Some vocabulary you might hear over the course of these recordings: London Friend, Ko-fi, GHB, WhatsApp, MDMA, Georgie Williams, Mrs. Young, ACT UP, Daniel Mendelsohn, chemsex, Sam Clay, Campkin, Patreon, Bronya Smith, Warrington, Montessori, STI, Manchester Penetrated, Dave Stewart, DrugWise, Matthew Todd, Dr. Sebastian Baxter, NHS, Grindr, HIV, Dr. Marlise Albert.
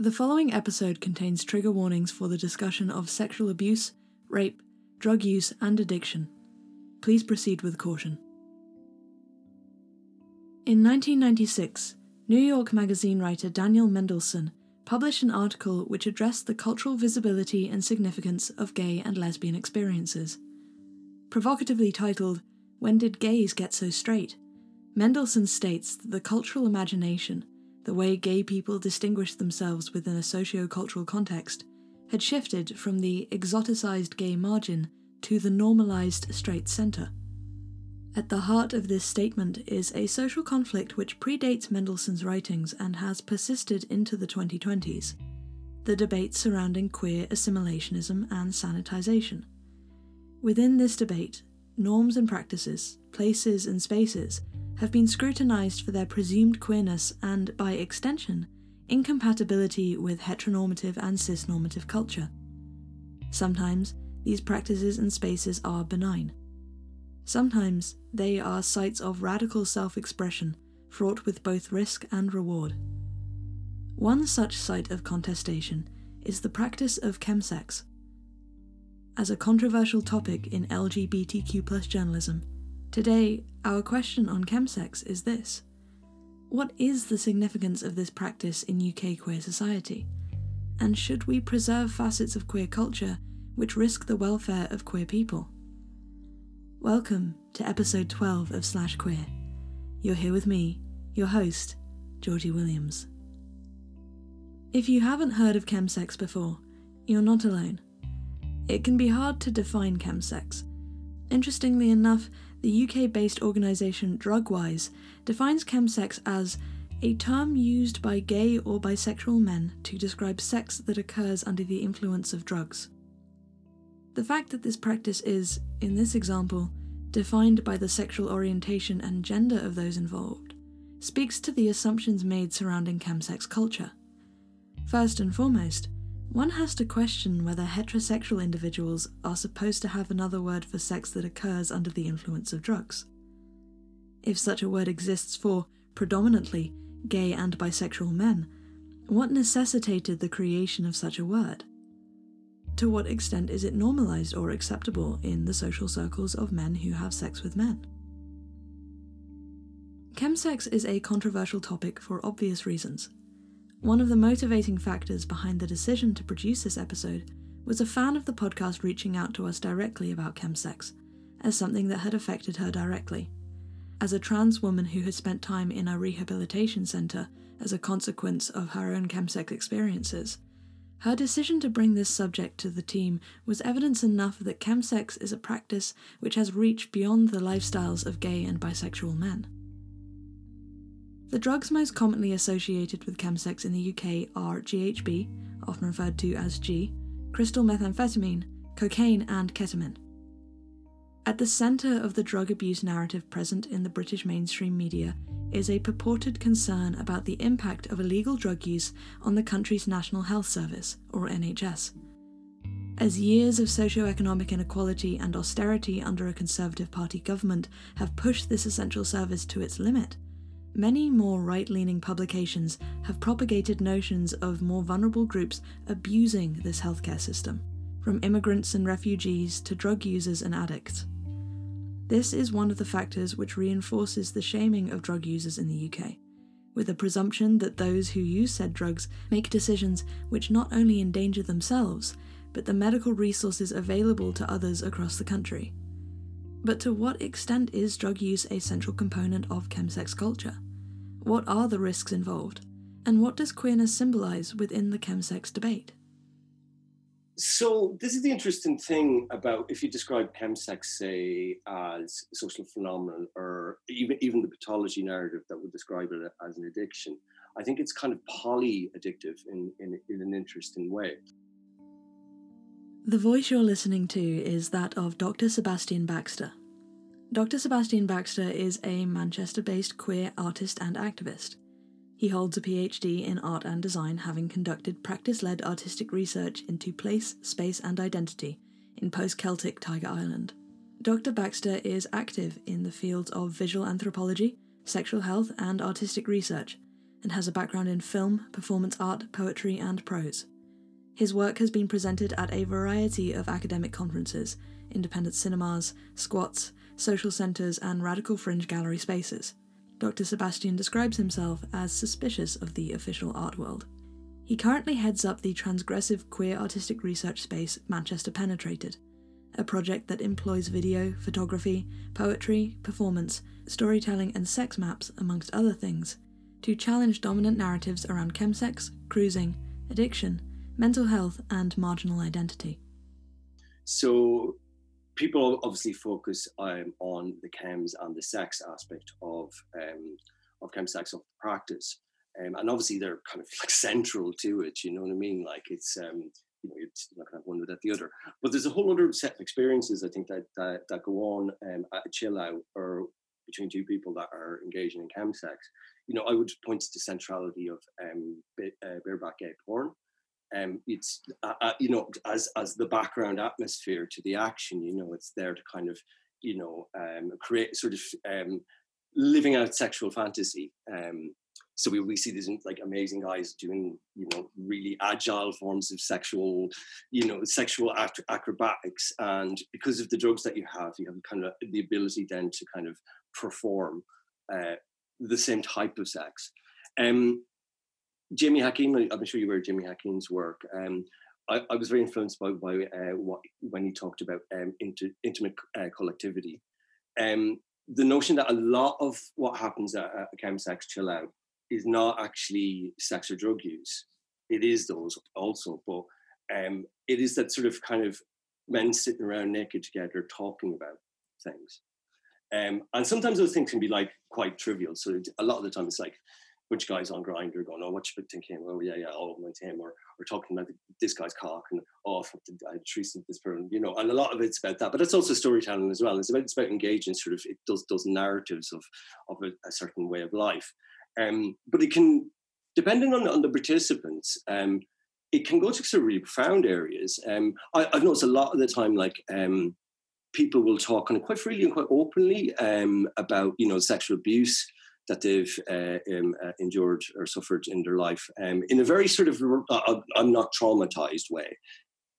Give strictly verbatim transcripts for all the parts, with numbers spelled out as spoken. The following episode contains trigger warnings for the discussion of sexual abuse, rape, drug use, and addiction. Please proceed with caution. In nineteen ninety-six, New York magazine writer Daniel Mendelsohn published an article which addressed the cultural visibility and significance of gay and lesbian experiences. Provocatively titled, When Did Gays Get So Straight?, Mendelsohn states that the cultural imagination, the way gay people distinguished themselves within a socio-cultural context, had shifted from the exoticized gay margin to the normalized straight centre. At the heart of this statement is a social conflict which predates Mendelsohn's writings and has persisted into the twenty twenties, the debate surrounding queer assimilationism and sanitisation. Within this debate, norms and practices, places and spaces have been scrutinised for their presumed queerness and, by extension, incompatibility with heteronormative and cisnormative culture. Sometimes, these practices and spaces are benign. Sometimes, they are sites of radical self-expression, fraught with both risk and reward. One such site of contestation is the practice of chemsex. As a controversial topic in L G B T Q plus journalism, today, our question on chemsex is this. What is the significance of this practice in U K queer society? And should we preserve facets of queer culture which risk the welfare of queer people? Welcome to episode twelve of Slash Queer. You're here with me, your host, Georgie Williams. If you haven't heard of chemsex before, you're not alone. It can be hard to define chemsex. Interestingly enough, the U K-based organisation DrugWise defines chemsex as a term used by gay or bisexual men to describe sex that occurs under the influence of drugs. The fact that this practice is, in this example, defined by the sexual orientation and gender of those involved, speaks to the assumptions made surrounding chemsex culture. First and foremost, one has to question whether heterosexual individuals are supposed to have another word for sex that occurs under the influence of drugs. If such a word exists for, predominantly, gay and bisexual men, what necessitated the creation of such a word? To what extent is it normalised or acceptable in the social circles of men who have sex with men? Chemsex is a controversial topic for obvious reasons. One of the motivating factors behind the decision to produce this episode was a fan of the podcast reaching out to us directly about chemsex, as something that had affected her directly. As a trans woman who had spent time in a rehabilitation centre as a consequence of her own chemsex experiences, her decision to bring this subject to the team was evidence enough that chemsex is a practice which has reached beyond the lifestyles of gay and bisexual men. The drugs most commonly associated with chemsex in the U K are G H B, often referred to as G, crystal methamphetamine, cocaine and ketamine. At the centre of the drug abuse narrative present in the British mainstream media is a purported concern about the impact of illegal drug use on the country's National Health Service, or N H S. As years of socio-economic inequality and austerity under a Conservative Party government have pushed this essential service to its limit, many more right-leaning publications have propagated notions of more vulnerable groups abusing this healthcare system, from immigrants and refugees to drug users and addicts. This is one of the factors which reinforces the shaming of drug users in the U K, with a presumption that those who use said drugs make decisions which not only endanger themselves, but the medical resources available to others across the country. But to what extent is drug use a central component of chemsex culture? What are the risks involved? And what does queerness symbolise within the chemsex debate? So this is the interesting thing about if you describe chemsex, say, as a social phenomenon or even, even the pathology narrative that would describe it as an addiction. I think it's kind of poly-addictive in, in, in an interesting way. The voice you're listening to is that of Doctor Sebastian Baxter. Doctor Sebastian Baxter is a Manchester-based queer artist and activist. He holds a P H D in art and design, having conducted practice-led artistic research into place, space and identity in post-Celtic Tiger Island. Doctor Baxter is active in the fields of visual anthropology, sexual health and artistic research, and has a background in film, performance art, poetry and prose. His work has been presented at a variety of academic conferences, independent cinemas, squats, social centres and radical fringe gallery spaces. Doctor Sebastian describes himself as suspicious of the official art world. He currently heads up the transgressive queer artistic research space Manchester Penetrated, a project that employs video, photography, poetry, performance, storytelling and sex maps, amongst other things, to challenge dominant narratives around chemsex, cruising, addiction, mental health and marginal identity. So people obviously focus um, on the chems and the sex aspect of um, of chemsex, of the practice. Um, and obviously they're kind of like central to it, you know what I mean? Like it's, um, you know, you're not going to have one without the other. But there's a whole other set of experiences, I think, that that, that go on um, at a chill out or between two people that are engaging in chemsex. You know, I would point to the centrality of um, bareback gay porn. Um, it's uh, uh, you know, as as the background atmosphere to the action, you know, it's there to kind of, you know, um, create sort of um, living out sexual fantasy. Um, so we, we see these like amazing guys doing, you know, really agile forms of sexual, you know, sexual act- acrobatics, and because of the drugs that you have, you have kind of the ability then to kind of perform uh, the same type of sex. Um, Jimmy Hakim, I'm sure you were aware of Jimmy Hakim's work. Um, I, I was very influenced by, by uh, what, when he talked about um, inter, intimate uh, collectivity. Um, the notion that a lot of what happens at a chemsex chill out is not actually sex or drug use. It is those also, but um, it is that sort of kind of men sitting around naked together talking about things. Um, and sometimes those things can be like quite trivial. So a lot of the time it's like, which guy's on Grindr going, oh, what you been thinking? Oh, yeah, yeah, all went to him. Or, or talking about this guy's cock and, oh, fuck, I treated this person, you know. And a lot of it's about that. But it's also storytelling as well. It's about, it's about engaging sort of it does those narratives of, of a, a certain way of life. Um, but it can, depending on, on the participants, um, it can go to some really profound areas. Um, I, I've noticed a lot of the time, like, um, people will talk kind of quite freely and quite openly um, about, you know, sexual abuse that they've uh, um, uh, endured or suffered in their life, um, in a very sort of uh, I'm not traumatized way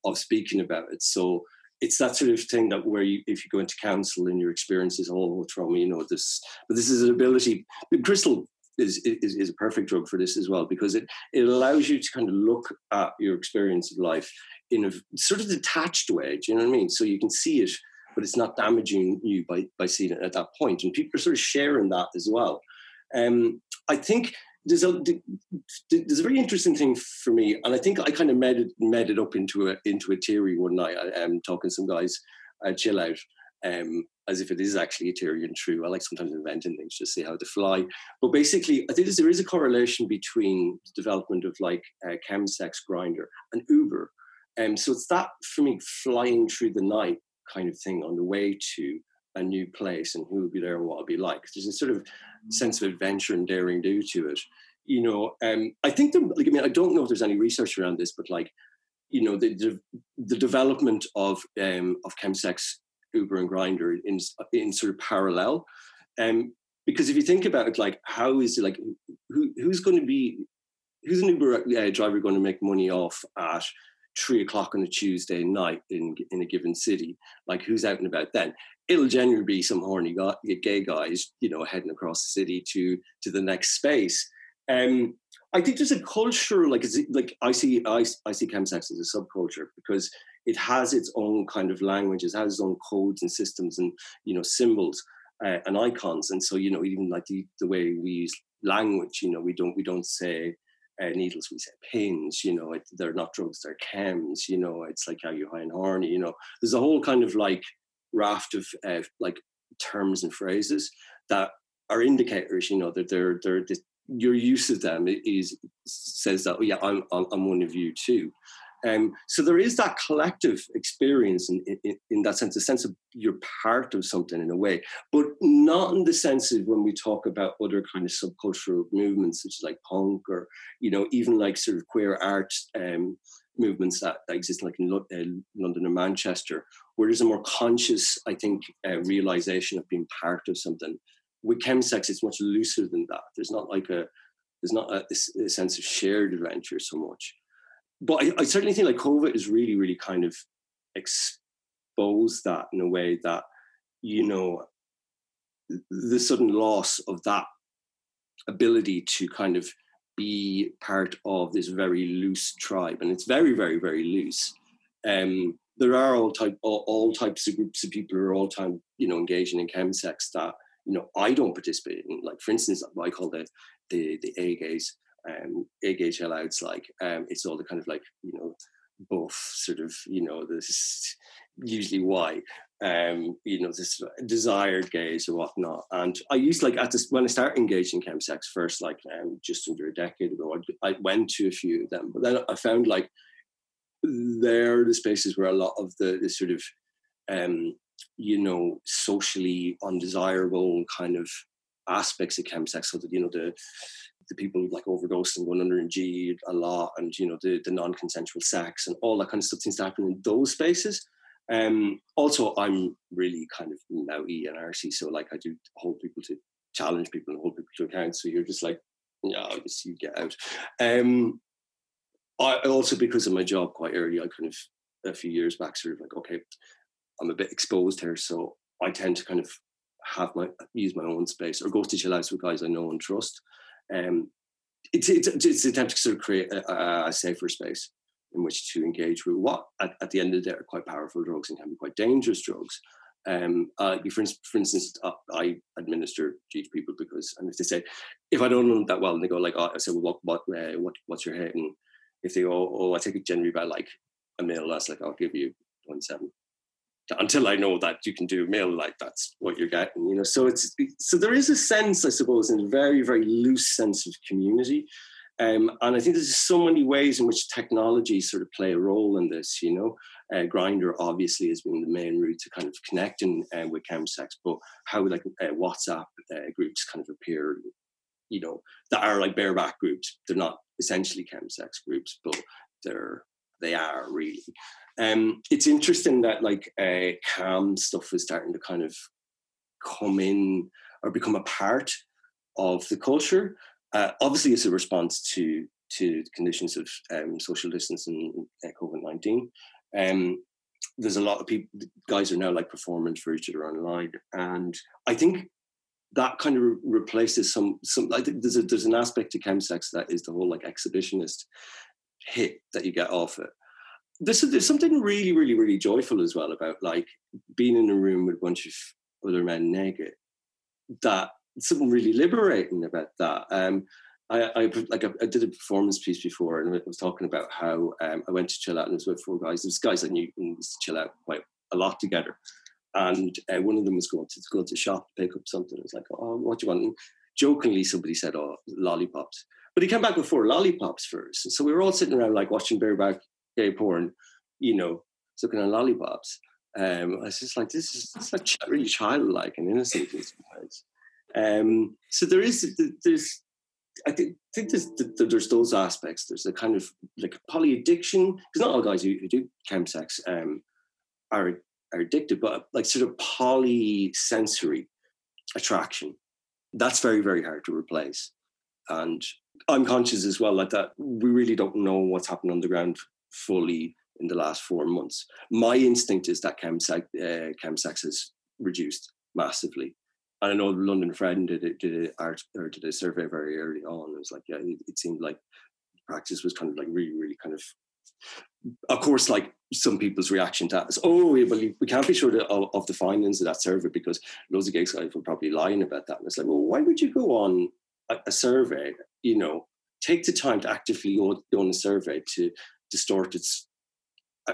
of speaking about it. So it's that sort of thing that where you, if you go into counsel and your experience is all trauma, you know this. But this is an ability. Crystal is is, is a perfect drug for this as well, because it, it allows you to kind of look at your experience of life in a sort of detached way. Do you know what I mean? So you can see it, but it's not damaging you by by seeing it at that point. And people are sort of sharing that as well. Um, I think there's a there's a very interesting thing for me, and I think I kind of made it made it up into a into a theory one night. I am um, talking to some guys, uh, chill out, um, as if it is actually a theory and true. I like sometimes inventing things just to see how they fly. But basically, I think there is a correlation between the development of like uh, chemsex, Grindr, and Uber. Um, so it's that for me, flying through the night kind of thing on the way to a new place and who will be there and what it'll be like. There's a sort of sense of adventure and daring do to it, you know. Um, I think there, like I mean, I don't know if there's any research around this, but like, you know, the the, the development of um, of chemsex, Uber, and Grindr in in sort of parallel, um, because if you think about it, like, how is it, like who who's going to be who's an Uber uh, driver going to make money off at three o'clock on a Tuesday night in in a given city? Like, who's out and about then? It'll generally be some horny gay guys, you know, heading across the city to to the next space. Um, I think there's a culture, like it's, like I see I, I see chemsex as a subculture because it has its own kind of language, it has its own codes and systems and, you know, symbols uh, and icons. And so, you know, even like the, the way we use language, you know, we don't we don't say Uh, needles, we say pins, you know, it, they're not drugs, they're chems, you know, it's like how you're high and horny, you know. There's a whole kind of like raft of uh, like terms and phrases that are indicators, you know, that they're, they're, that your use of them is says that, oh yeah, I'm, I'm one of you too. Um, so there is that collective experience in, in, in that sense, the sense of you're part of something in a way, but not in the sense of when we talk about other kind of subcultural movements, such as like punk or, you know, even like sort of queer art um, movements that, that exist like in Lo- uh, London and Manchester, where there's a more conscious, I think, uh, realization of being part of something. With chemsex, it's much looser than that. There's not like a there's not a, this, a sense of shared adventure so much. But I, I certainly think like COVID has really, really kind of exposed that in a way that, you know, the sudden loss of that ability to kind of be part of this very loose tribe, and it's very, very, very loose. Um, there are all type, all, all types of groups of people who are all time, you know, engaging in chemsex that, you know, I don't participate in. Like, for instance, I call the the the A gays, um, A gay chill outs. Like, um, it's all the kind of like, you know, buff sort of, you know, this usually why, um, you know, this desired gays or whatnot. And I used like at this, when I started engaging chemsex first, like um, just under a decade ago, I, I went to a few of them, but then I found like they're the spaces where a lot of the, the sort of, um, you know, socially undesirable kind of aspects of chemsex, so that, you know, the the people like overdose and going under and G a lot, and, you know, the, the non-consensual sex and all that kind of stuff seems to happen in those spaces. Um, also, I'm really kind of naughty and arsy, so like I do hold people to, challenge people and hold people to account, so you're just like, yeah, I'll just, you get out. Um, I also, because of my job quite early, I kind of, a few years back, sort of like, okay, I'm a bit exposed here, so I tend to kind of have my, use my own space or go to chill outs with guys I know and trust. Um, it's, it's it's an attempt to sort of create a, a safer space in which to engage with what, at, at the end of the day, are quite powerful drugs and can be quite dangerous drugs. Um, uh, for, for instance, uh, I administer G to people because, and if they say, if I don't know them that well, and they go like, oh, I say, well, what, what, uh, what what's your hit? And if they go, oh, I take it generally by like a mil, that's like, I'll give you one seven. Until I know that you can do mail, like that's what you're getting, you know. So it's so there is a sense, I suppose, in a very, very loose sense of community, um, and I think there's so many ways in which technology sort of play a role in this, you know. Uh, Grindr obviously has been the main route to kind of connecting uh, with chemsex, but how like uh, WhatsApp uh, groups kind of appear, you know, that are like bareback groups. They're not essentially chemsex groups, but they're they are really. Um, it's interesting that like uh, cam stuff is starting to kind of come in or become a part of the culture. Uh, obviously, it's a response to to the conditions of um, social distancing and COVID nineteen. Um, there's a lot of people, guys are now like performing for each other online, and I think that kind of re- replaces some some. I think there's a, there's an aspect to chemsex that is the whole like exhibitionist hit that you get off it. There's, there's something really, really, really joyful as well about like being in a room with a bunch of other men naked. That something really liberating about that. Um, I, I like I, I did a performance piece before, and I was talking about how um, I went to chill out, and it was with four guys. There's guys I knew and used to chill out quite a lot together, and uh, one of them was going to go to the shop to pick up something. I was like, "Oh, what do you want?" And jokingly, somebody said, "Oh, lollipops," but he came back with four lollipops first, and so we were all sitting around like watching bareback gay porn, you know, looking at lollipops. Um, I was just like, this is, this is like really childlike and innocent. Um, so there is, there's, I think, think there's, there's those aspects. There's a kind of like poly addiction, because not all guys who, who do chemsex um, are are addicted, but like sort of poly sensory attraction. That's very, very hard to replace. And I'm conscious as well, like that we really don't know what's happened on the ground fully in the last four months. My instinct is that chemsex, uh, chemsex has reduced massively. And I know London Friend did it, did it, or did a survey very early on. It was like, yeah, it, it seemed like practice was kind of like really, really kind of. Of course, like some people's reaction to that is, oh, yeah, well, we can't be sure that, of, of the findings of that survey because loads of gay guys were probably lying about that. And it's like, well, why would you go on a, a survey? You know, take the time to actively go, go on a survey to distort its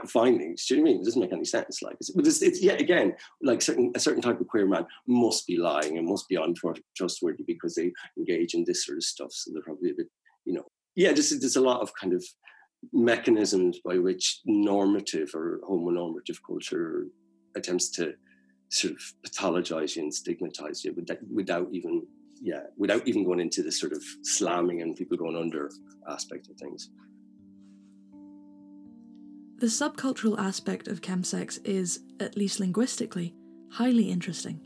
findings. Do you know what I mean? It doesn't make any sense. Like, it's, it's, it's yet again, like certain a certain type of queer man must be lying and must be untrustworthy because they engage in this sort of stuff. So they're probably a bit, you know, yeah. Just there's a lot of kind of mechanisms by which normative or homonormative culture attempts to sort of pathologize you and stigmatize you without, without even, yeah, without even going into this sort of slamming and people going under aspect of things. The subcultural aspect of chemsex is, at least linguistically, highly interesting.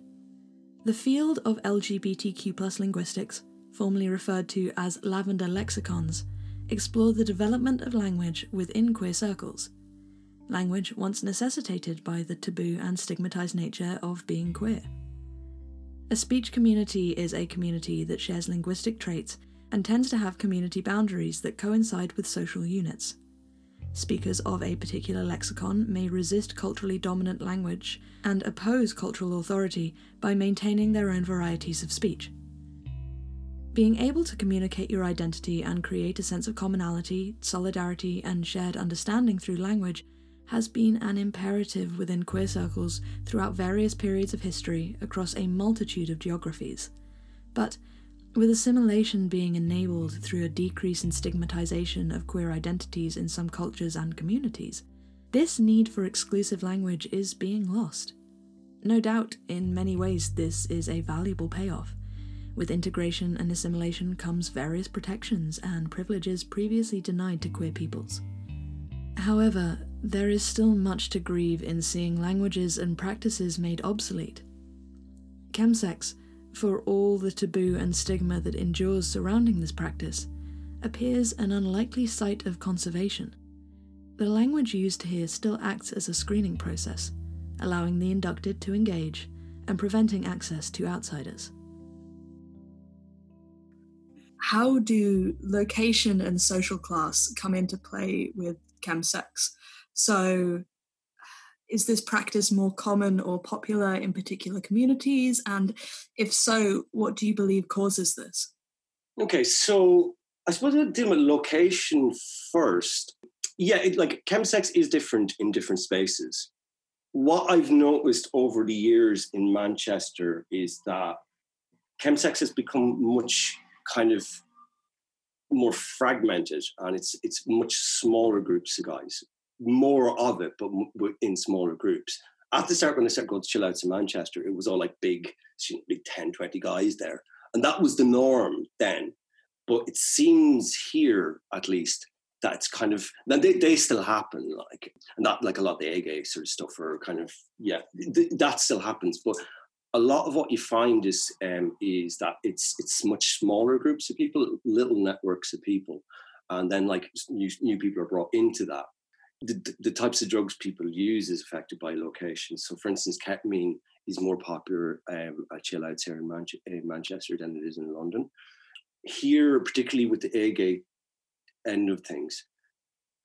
The field of L G B T Q plus linguistics formerly referred to as lavender lexicons, explore the development of language within queer circles. Language once necessitated by the taboo and stigmatised nature of being queer. A speech community is a community that shares linguistic traits and tends to have community boundaries that coincide with social units. Speakers of a particular lexicon may resist culturally dominant language and oppose cultural authority by maintaining their own varieties of speech. Being able to communicate your identity and create a sense of commonality, solidarity, and shared understanding through language has been an imperative within queer circles throughout various periods of history across a multitude of geographies. But, with assimilation being enabled through a decrease in stigmatization of queer identities in some cultures and communities, this need for exclusive language is being lost. No doubt, in many ways, this is a valuable payoff. With integration and assimilation comes various protections and privileges previously denied to queer peoples. However, there is still much to grieve in seeing languages and practices made obsolete. Chemsex, for all the taboo and stigma that endures surrounding this practice, appears an unlikely site of conservation. The language used here still acts as a screening process, allowing the inducted to engage and preventing access to outsiders. How do location and social class come into play with chemsex? So is this practice more common or popular in particular communities? And if so, what do you believe causes this? Okay, so I suppose we'll deal with location first. Yeah, it, like chemsex is different in different spaces. What I've noticed over the years in Manchester is that chemsex has become much kind of more fragmented, and it's it's much smaller groups of guys. More of it, but in smaller groups. At the start, when I started going to chill outs in Manchester, it was all like big, big ten, twenty guys there. And that was the norm then. But it seems here, at least, that it's kind of, now they, they still happen, like, and that, like a lot of the A-gay sort of stuff are kind of, yeah, th- that still happens. But a lot of what you find is um, is that it's it's much smaller groups of people, little networks of people. And then like new, new people are brought into that. The, the types of drugs people use is affected by location. So, for instance, ketamine is more popular um, at chill outs here in, Man- in Manchester than it is in London. Here, particularly with the A-gay end of things,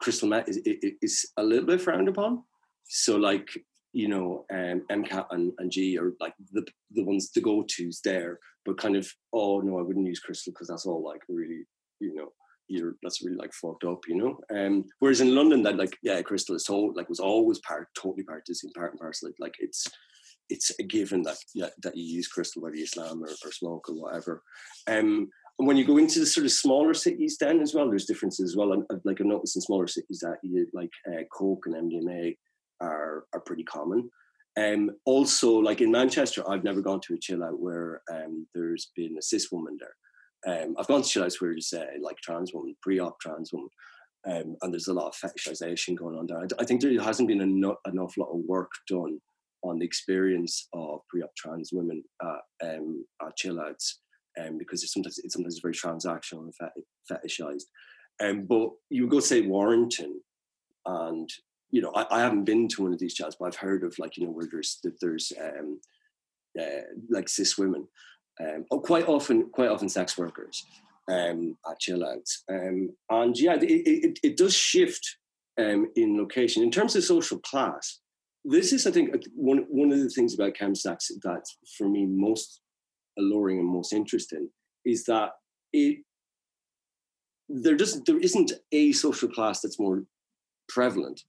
crystal meth is, is, is a little bit frowned upon. So, like, you know, um, MCAT and, and G are like the the ones, the go-tos there. But kind of, oh no, I wouldn't use crystal because that's all like really, you know. You're, that's really like fucked up, you know. Um, whereas in London, that like yeah, crystal is told like was always part, totally part, this part and parcel. Like, like it's it's a given that yeah, that you use crystal, whether you slam or, or smoke or whatever. Um, and when you go into the sort of smaller cities, then as well, there's differences as well. And like I've noticed in smaller cities that you, like uh, coke and M D M A are are pretty common. Um, also, like in Manchester, I've never gone to a chill out where um, there's been a cis woman there. Um, I've gone to chill outs where there's uh, like trans women, pre-op trans women, um, and there's a lot of fetishization going on there. I, d- I think there hasn't been enough, an awful lot of work done on the experience of pre-op trans women at, um, at chill outs, um, because it's sometimes it's sometimes very transactional and fet- fetishized. Um, but you go say Warrington, and you know I, I haven't been to one of these chill outs, but I've heard of like you know where there's that there's um, uh, like cis women. Um, oh, quite often, quite often, sex workers um, at chill outs, um, and yeah, it, it, it does shift um, in location in terms of social class. This is, I think, one one of the things about chemsex that for me most alluring and most interesting is that it there doesn't there isn't a social class that's more prevalent.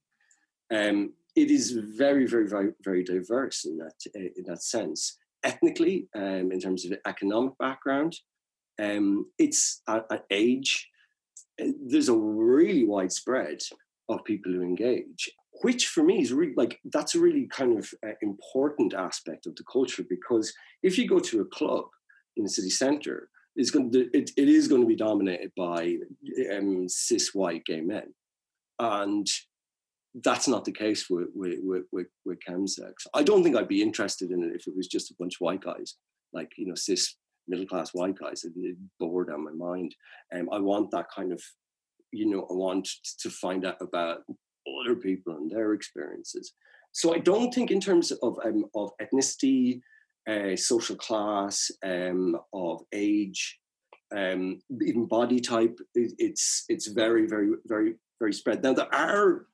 Um, it is very, very, very, very diverse in that in that sense. Ethnically, um, in terms of economic background, um, it's at, at age. There's a really wide spread of people who engage, which for me is really like that's a really kind of uh, important aspect of the culture, because if you go to a club in the city centre, it's going to, it, it is going to be dominated by um, cis white gay men, and that's not the case with, with, with, with chemsex. I don't think I'd be interested in it if it was just a bunch of white guys, like, you know, cis middle-class white guys. It bored out my mind. Um, I want that kind of, you know, I want to find out about other people and their experiences. So I don't think in terms of um, of ethnicity, uh, social class, um, of age, um, even body type, it, it's it's very, very, very, very spread. Now, there are,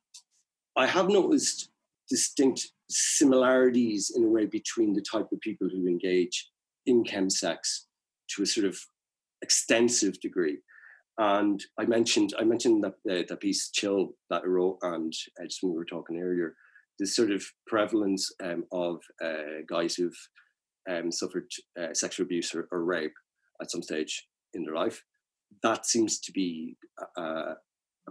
I have noticed distinct similarities in a way between the type of people who engage in chemsex to a sort of extensive degree. And I mentioned I mentioned that uh, that piece Chill that I wrote, and uh, just when we were talking earlier, the sort of prevalence um, of uh, guys who've um, suffered uh, sexual abuse or, or rape at some stage in their life. That seems to be a, a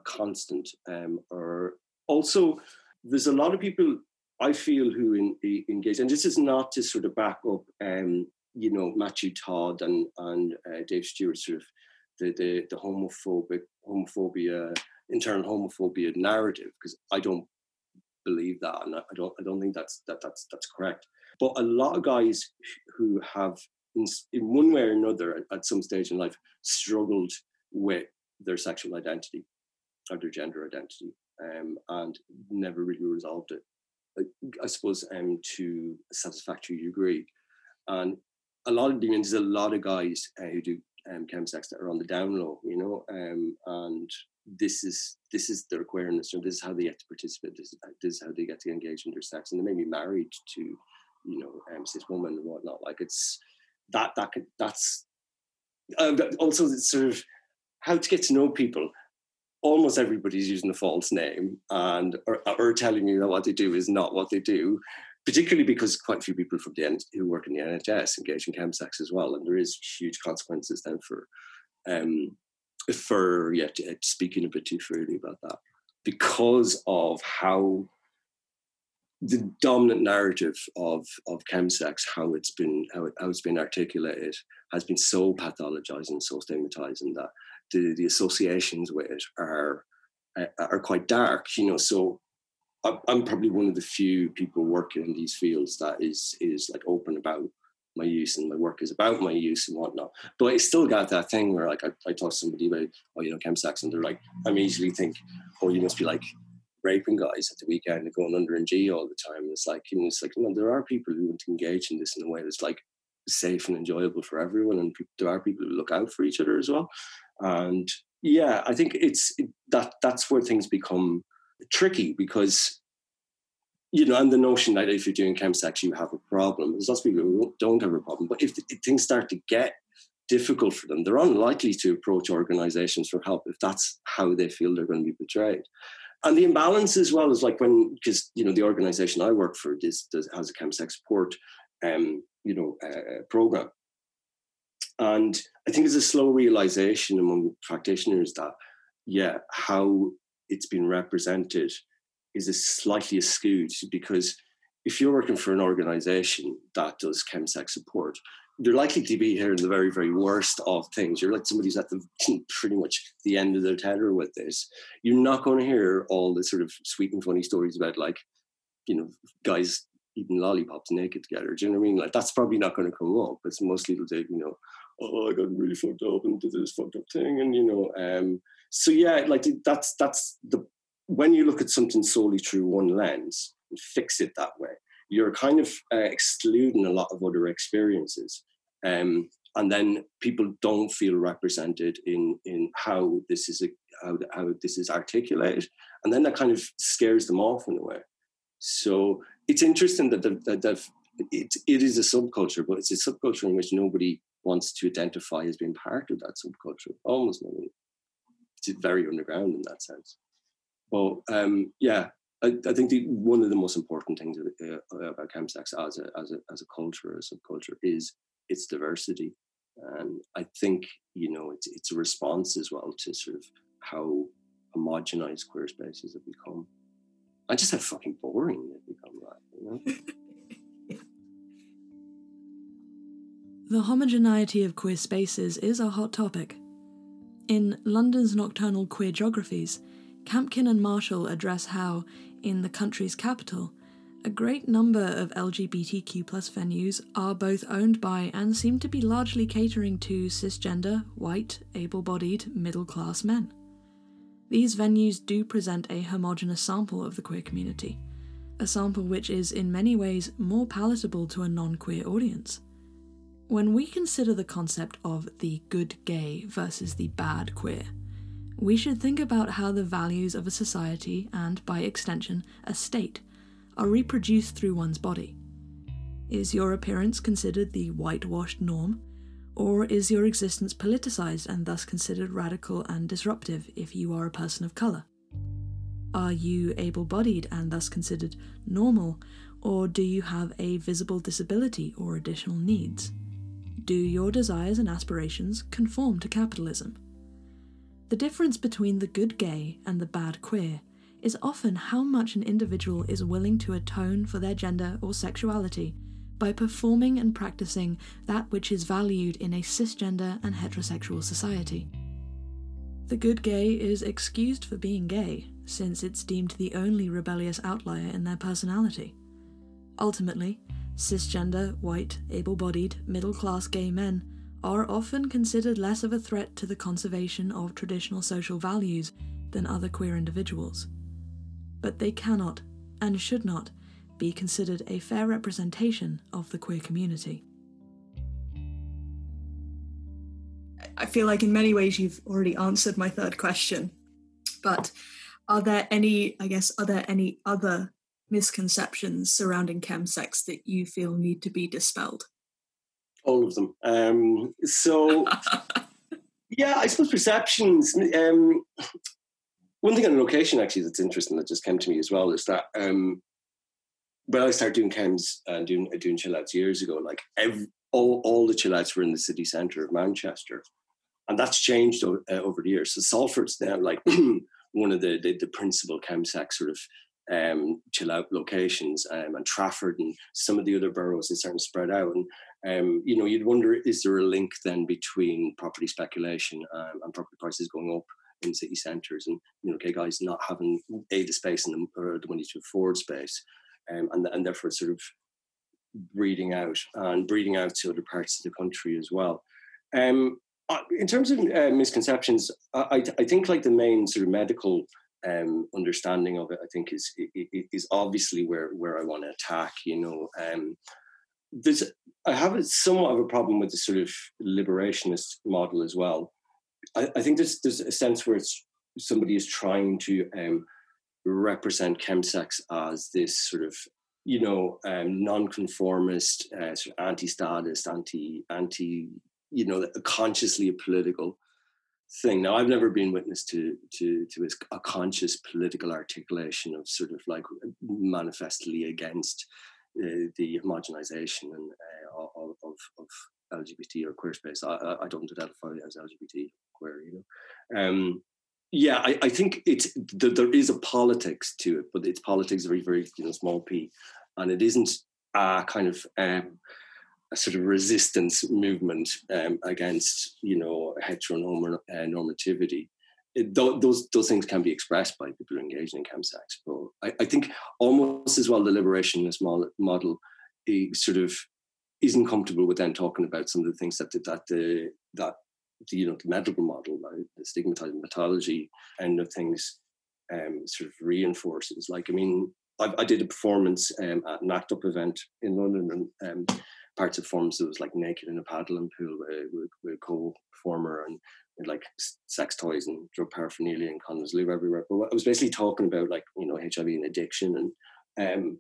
constant. Um, or also, there's a lot of people I feel who in, in, engage, and this is not to sort of back up, um, you know, Matthew Todd and and uh, Dave Stewart sort of. The, the the homophobic homophobia internal homophobia narrative, because I don't believe that, and I don't I don't think that's that that's that's correct. But a lot of guys who have in, in one way or another at some stage in life struggled with their sexual identity or their gender identity, um, and never really resolved it, I, I suppose, um, to a satisfactory degree. And a lot of I mean, there's a lot of guys uh, who do. Um, chemsex that are on the down low, you know, um, and this is this is their queerness, and this is how they get to participate. This is, this is how they get to engage in their sex, and they may be married to, you know, um, cis women and whatnot. Like it's that that could, that's uh, also it's sort of how to get to know people. Almost everybody's using a false name, and or, or telling you that what they do is not what they do. Particularly because quite a few people from the end who work in the N H S engage in chemsex as well, and there is huge consequences then for, um, for yeah, to, uh, speaking a bit too freely about that, because of how the dominant narrative of of chemsex, how it's been how, it, how it's been articulated, has been so pathologized and so stigmatizing that the the associations with it are uh, are quite dark, you know, so. I'm probably one of the few people working in these fields that is is like open about my use, and my work is about my use and whatnot. But I still got that thing where like I, I talk to somebody about, oh, you know, chemsex, and they're like, I immediately think, oh, you must be like raping guys at the weekend and going under in G all the time. And it's like, you know, it's like, no, there are people who want to engage in this in a way that's like safe and enjoyable for everyone, and there are people who look out for each other as well. And yeah, I think it's it, that that's where things become tricky, because, you know, and the notion that if you're doing chemsex you have a problem. There's lots of people who don't have a problem, but if things start to get difficult for them, they're unlikely to approach organizations for help if that's how they feel they're going to be portrayed. And the imbalance as well is like when, because, you know, the organization I work for is, does, has a chemsex support, um, you know, uh, program. And I think there's a slow realization among practitioners that, yeah, how it's been represented is a slightly skewed, because if you're working for an organization that does chemsex support, you're likely to be hearing the very, very worst of things. You're like somebody who's at the pretty much the end of their tether with this. You're not going to hear all the sort of sweet and funny stories about, like, you know, guys eating lollipops naked together. Do you know what I mean? Like, that's probably not going to come up. It's mostly the, you know, oh, I got really fucked up and did this fucked up thing. And, you know, um, so yeah, like that's that's the when you look at something solely through one lens and fix it that way, you're kind of uh, excluding a lot of other experiences, um, and then people don't feel represented in in how this is a, how how this is articulated, and then that kind of scares them off in a way. So it's interesting that the, that the, it it is a subculture, but it's a subculture in which nobody wants to identify as being part of that subculture. Almost nobody. It's very underground in that sense. But um, yeah, I, I think the, one of the most important things uh, about chemsex as a as a as a culture, as a subculture, is its diversity. And I think, you know, it's it's a response as well to sort of how homogenized queer spaces have become, and just how fucking boring they've become. Like, you know. The homogeneity of queer spaces is a hot topic. In London's Nocturnal Queer Geographies, Campkin and Marshall address how, in the country's capital, A great number of L G B T Q plus venues are both owned by and seem to be largely catering to cisgender, white, able-bodied, middle-class men. These venues do present a homogenous sample of the queer community, a sample which is in many ways more palatable to a non-queer audience. When we consider the concept of the good gay versus the bad queer, we should think about how the values of a society, and by extension, a state, are reproduced through one's body. Is your appearance considered the whitewashed norm, or is your existence politicized and thus considered radical and disruptive if you are a person of color? Are you able-bodied and thus considered normal, or do you have a visible disability or additional needs? Do your desires and aspirations conform to capitalism? The difference between the good gay and the bad queer is often how much an individual is willing to atone for their gender or sexuality by performing and practicing that which is valued in a cisgender and heterosexual society. The good gay is excused for being gay, since it's deemed the only rebellious outlier in their personality. Ultimately, cisgender, white, able-bodied, middle-class gay men are often considered less of a threat to the conservation of traditional social values than other queer individuals. But they cannot, and should not, be considered a fair representation of the queer community. I feel like in many ways you've already answered my third question, but are there any, I guess, are there any other misconceptions surrounding chemsex that you feel need to be dispelled? All of them. Um, so, yeah, I suppose perceptions. Um, One thing on location, actually, that's interesting that just came to me as well is that um, when I started doing chems and doing doing chillouts years ago, like every, all all the chillouts were in the city centre of Manchester, and that's changed o- uh, over the years. So Salford's now like one of the the, the principal chemsex sort of um, chillout locations, um, and Trafford and some of the other boroughs they started to spread out. And um, you know, you'd wonder, is there a link then between property speculation um, and property prices going up in city centres, and you know, gay guys not having a the space and the, or the money to afford space, um, and and therefore sort of breeding out and breeding out to other parts of the country as well. Um, in terms of uh, misconceptions, I, I think like the main sort of medical um, understanding of it, I think is is obviously where where I want to attack. You know, um, there's I have a, somewhat of a problem with the sort of liberationist model as well. I, I think there's there's a sense where it's, somebody is trying to um, represent chemsex as this sort of, you know, um, non-conformist, uh, sort of anti-statist, anti, anti, you know, consciously a political thing. Now, I've never been witness to to to a conscious political articulation of sort of like manifestly against uh, the homogenization and uh, of of. of L G B T or queer space. I, I don't identify as L G B T queer, you know. Um, yeah, I, I think it's th- there is a politics to it, but it's politics very, very, you know, small p, and it isn't a kind of um, a sort of resistance movement um, against, you know, heteronormativity. It, th- those those things can be expressed by people engaged in chemsex, but I, I think almost as well the liberationist model, a sort of isn't comfortable with then talking about some of the things that that the that the, you know, the medical model, like the stigmatizing pathology and of things, um, sort of reinforces. Like, I mean, I, I did a performance um, at an ACT U P event in London, and um, parts of forms that was like naked in a paddling pool with, with, with a co-performer, and with, like, sex toys and drug paraphernalia and condoms live everywhere. But I was basically talking about, like, you know, H I V and addiction, and um,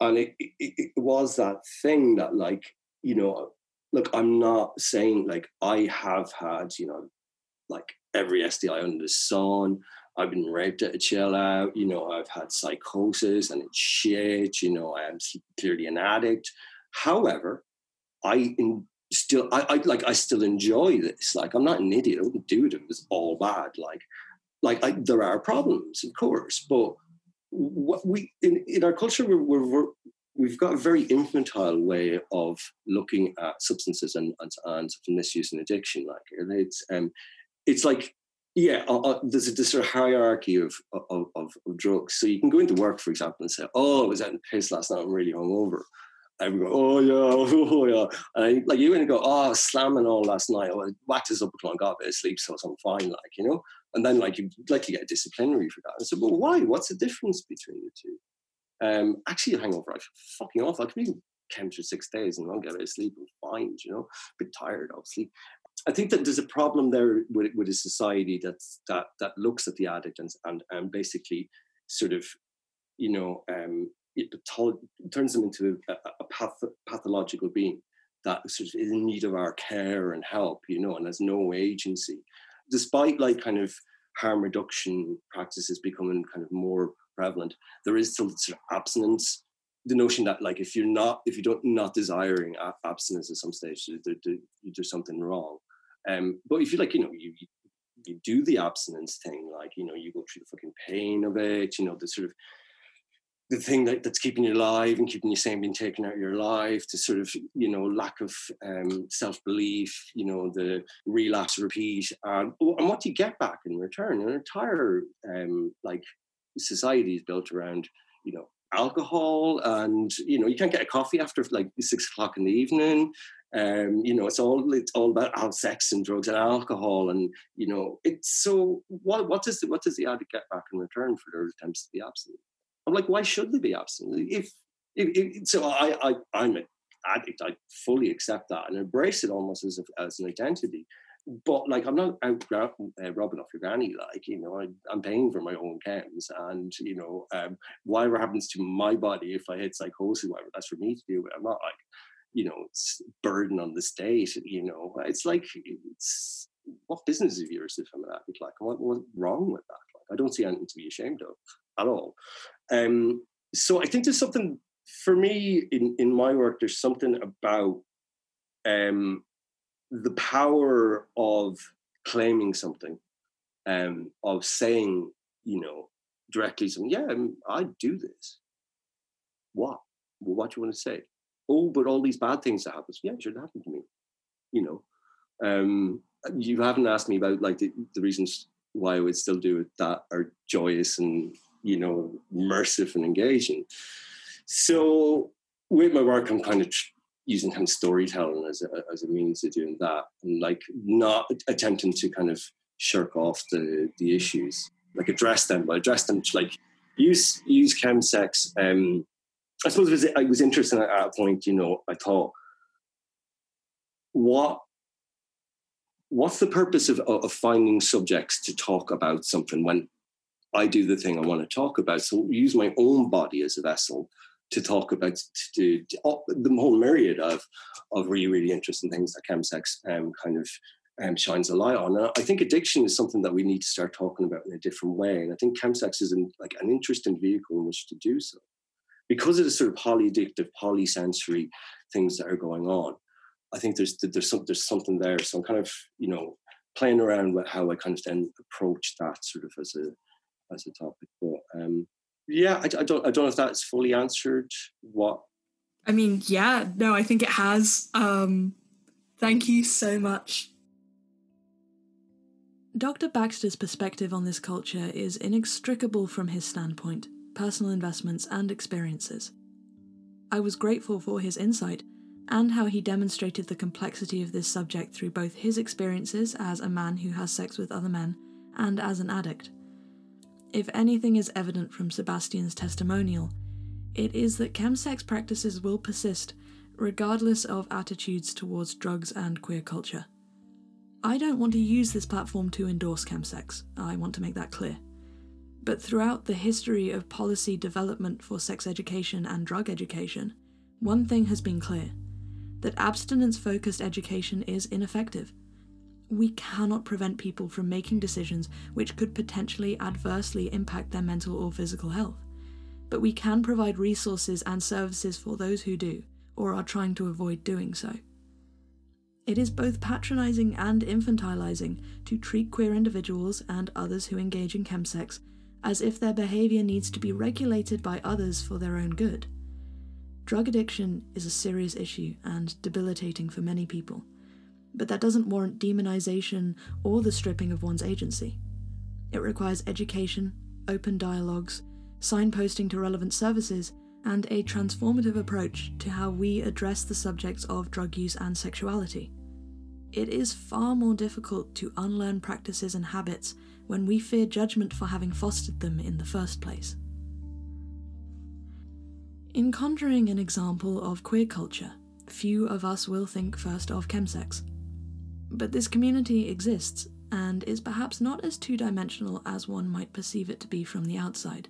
And it, it, it was that thing that, like, you know, look, I'm not saying, like, I have had, you know, like, every S T I under the sun. I've been raped at a chill out. You know, I've had psychosis and it's shit. You know, I'm clearly an addict. However, I in, still, I, I like, I still enjoy this. Like, I'm not an idiot. I wouldn't do it if it was all bad. Like, like I, there are problems, of course, but what we in, in our culture we're, we're, we're, we've got a very infantile way of looking at substances and and, and misuse and addiction. Like, and it's um it's like, Yeah, uh, there's a this sort of hierarchy of, of of of drugs. So you can go into work, for example, and say, "Oh, I was out in piss last night. I'm really hungover." And we go, "Oh yeah, oh yeah," and I, like you're going to go, "Oh, slamming all last night. Oh, I whacked this up a clunk, got a bit of sleep, so I'm fine." Like you know, and then like you likely get a disciplinary for that. And so, well, why? What's the difference between the two? Um, actually, a hangover, I feel fucking awful. I could be camped for six days and I'll get a bit of sleep. I'm fine. You know, a bit tired, obviously. I think that there's a problem there with, with a society that's, that that looks at the addict and and, and basically sort of, you know, um, it patholo- turns them into a, a path- pathological being that sort of is in need of our care and help, you know, and has no agency. Despite like kind of harm reduction practices becoming kind of more prevalent, there is still sort of abstinence. The notion that like if you're not if you don't not desiring abstinence at some stage, there, there, there's something wrong. Um, but if you like, you know, you you do the abstinence thing, like, you know, you go through the fucking pain of it, you know, the sort of the thing that, that's keeping you alive and keeping you sane, being taken out of your life, the sort of, you know, lack of um, self-belief, you know, the relapse, repeat. And, and what do you get back in return? An entire, um, like, society is built around, you know, alcohol and, you know, you can't get a coffee after, like, six o'clock in the evening. Um, you know, it's all it's all about sex and drugs and alcohol, and you know, it's so. What what does the, what does the addict get back in return for their attempts to be abstinent? I'm like, why should they be abstinent? If, if, if so, I I I'm an addict. I fully accept that and embrace it almost as a, as an identity. But like, I'm not out gra- uh, robbing off your granny. Like, you know, I, I'm paying for my own chems, and you know, um, whatever happens to my body if I hit psychosis, whatever, that's for me to do. But I'm not like, you know, it's burden on the state, you know. It's like, it's, what business of yours if I'm an addict? Like, what, what's wrong with that? Like, I don't see anything to be ashamed of at all. Um, so I think there's something, for me, in, in my work, there's something about um, the power of claiming something, um, of saying, you know, directly something, yeah, I do this. What? Well, what do you want to say? Oh, but all these bad things that happen. Yeah, sure, that happened to me. You know, um, you haven't asked me about like the, the reasons why I would still do it that are joyous and, you know, immersive and engaging. So with my work, I'm kind of using kind of storytelling as a, as a means of doing that, and like not attempting to kind of shirk off the the issues, like address them, but address them to like use use chemsex. Um, I suppose it was, it was interesting at that point, you know, I thought, what, what's the purpose of, of finding subjects to talk about something when I do the thing I want to talk about? So use my own body as a vessel to talk about to, to, to the whole myriad of, of really, really interesting things that chemsex um, kind of um, shines a light on. And I think addiction is something that we need to start talking about in a different way. And I think chemsex is an, like an interesting vehicle in which to do so, because of the sort of polyaddictive, polysensory things that are going on. I think there's there's, some, there's something there. So I'm kind of, you know, playing around with how I kind of then approach that sort of as a as a topic. But um, yeah, I, I don't I don't know if that's fully answered. What? I mean, yeah, no, I think it has. Um, thank you so much. Doctor Baxter's perspective on this culture is inextricable from his standpoint, personal investments and experiences. I was grateful for his insight and how he demonstrated the complexity of this subject through both his experiences as a man who has sex with other men and as an addict. If anything is evident from Sebastian's testimonial, it is that chemsex practices will persist regardless of attitudes towards drugs and queer culture. I don't want to use this platform to endorse chemsex, I want to make that clear. But throughout the history of policy development for sex education and drug education, one thing has been clear, that abstinence-focused education is ineffective. We cannot prevent people from making decisions which could potentially adversely impact their mental or physical health, but we can provide resources and services for those who do, or are trying to avoid doing so. It is both patronising and infantilising to treat queer individuals and others who engage in chemsex as if their behaviour needs to be regulated by others for their own good. Drug addiction is a serious issue and debilitating for many people, but that doesn't warrant demonisation or the stripping of one's agency. It requires education, open dialogues, signposting to relevant services, and a transformative approach to how we address the subjects of drug use and sexuality. It is far more difficult to unlearn practices and habits when we fear judgment for having fostered them in the first place. In conjuring an example of queer culture, few of us will think first of chemsex. But this community exists, and is perhaps not as two-dimensional as one might perceive it to be from the outside.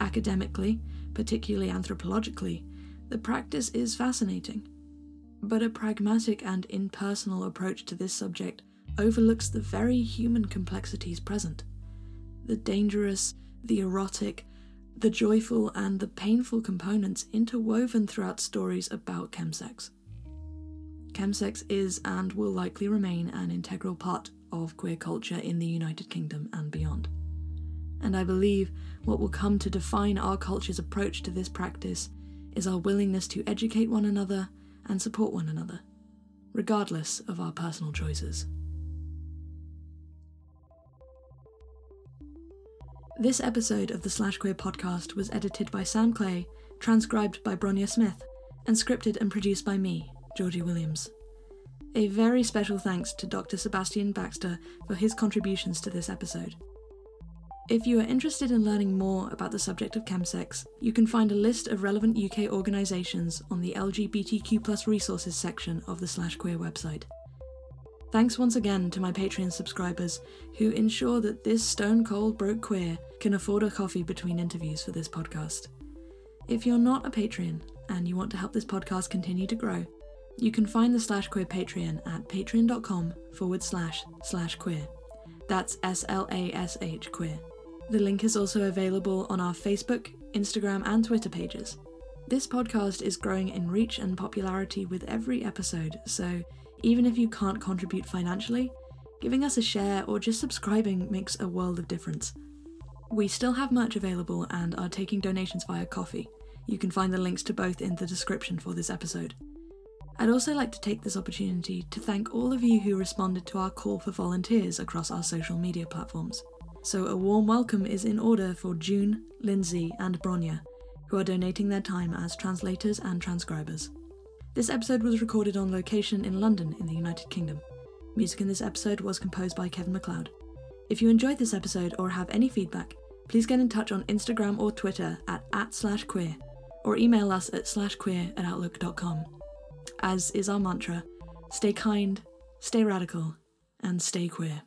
Academically, particularly anthropologically, the practice is fascinating. But a pragmatic and impersonal approach to this subject overlooks the very human complexities present. The dangerous, the erotic, the joyful, and the painful components interwoven throughout stories about chemsex. Chemsex is and will likely remain an integral part of queer culture in the United Kingdom and beyond. And I believe what will come to define our culture's approach to this practice is our willingness to educate one another and support one another, regardless of our personal choices. This episode of the Slash Queer podcast was edited by Sam Clay, transcribed by Bronya Smith, and scripted and produced by me, Georgie Williams. A very special thanks to Doctor Sebastian Baxter for his contributions to this episode. If you are interested in learning more about the subject of chemsex, you can find a list of relevant U K organisations on the L G B T Q plus resources section of the Slash Queer website. Thanks once again to my Patreon subscribers who ensure that this stone cold broke queer can afford a coffee between interviews for this podcast. If you're not a Patreon and you want to help this podcast continue to grow, you can find the Slash Queer Patreon at patreon.com forward slash slash queer. That's S L A S H queer. The link is also available on our Facebook, Instagram, and Twitter pages. This podcast is growing in reach and popularity with every episode, so even if you can't contribute financially, giving us a share or just subscribing makes a world of difference. We still have merch available and are taking donations via Ko-fi. You can find the links to both in the description for this episode. I'd also like to take this opportunity to thank all of you who responded to our call for volunteers across our social media platforms. So a warm welcome is in order for June, Lindsay, and Bronya, who are donating their time as translators and transcribers. This episode was recorded on location in London in the United Kingdom. Music in this episode was composed by Kevin MacLeod. If you enjoyed this episode or have any feedback, please get in touch on Instagram or Twitter at, at @slashqueer or email us at slashqueer at outlook.com. As is our mantra, stay kind, stay radical, and stay queer.